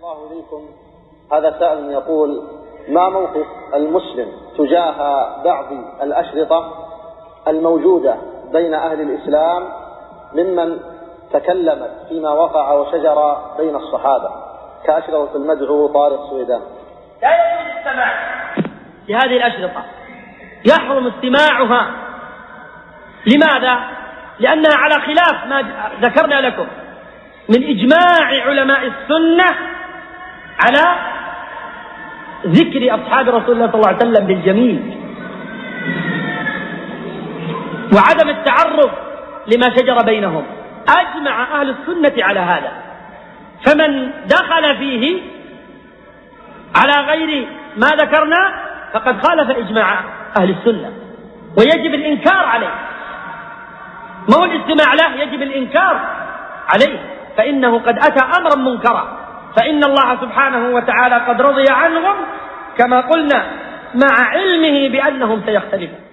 الله إليكم. هذا سائل يقول: ما موقف المسلم تجاه بعض الأشرطة الموجودة بين أهل الإسلام ممن تكلمت فيما وقع وشجر بين الصحابة كأشرطة المدعو طارق السويدان؟ لا يجوز السماع لهذه الأشرطة، يحرم استماعها. لماذا؟ لأنها على خلاف ما ذكرنا لكم من إجماع علماء السنة على ذكر أصحاب رسول الله صلى الله عليه وسلم بالجميل، وعدم التعرض لما شجر بينهم. أجمع أهل السنة على هذا، فمن دخل فيه على غير ما ذكرنا فقد خالف إجماع أهل السنة، ويجب الإنكار عليه. ما هو الاستماع له؟ يجب الإنكار عليه، فإنه قد أتى أمرا منكرا، فإن الله سبحانه وتعالى قد رضي عنهم كما قلنا مع علمه بأنهم سيختلفون.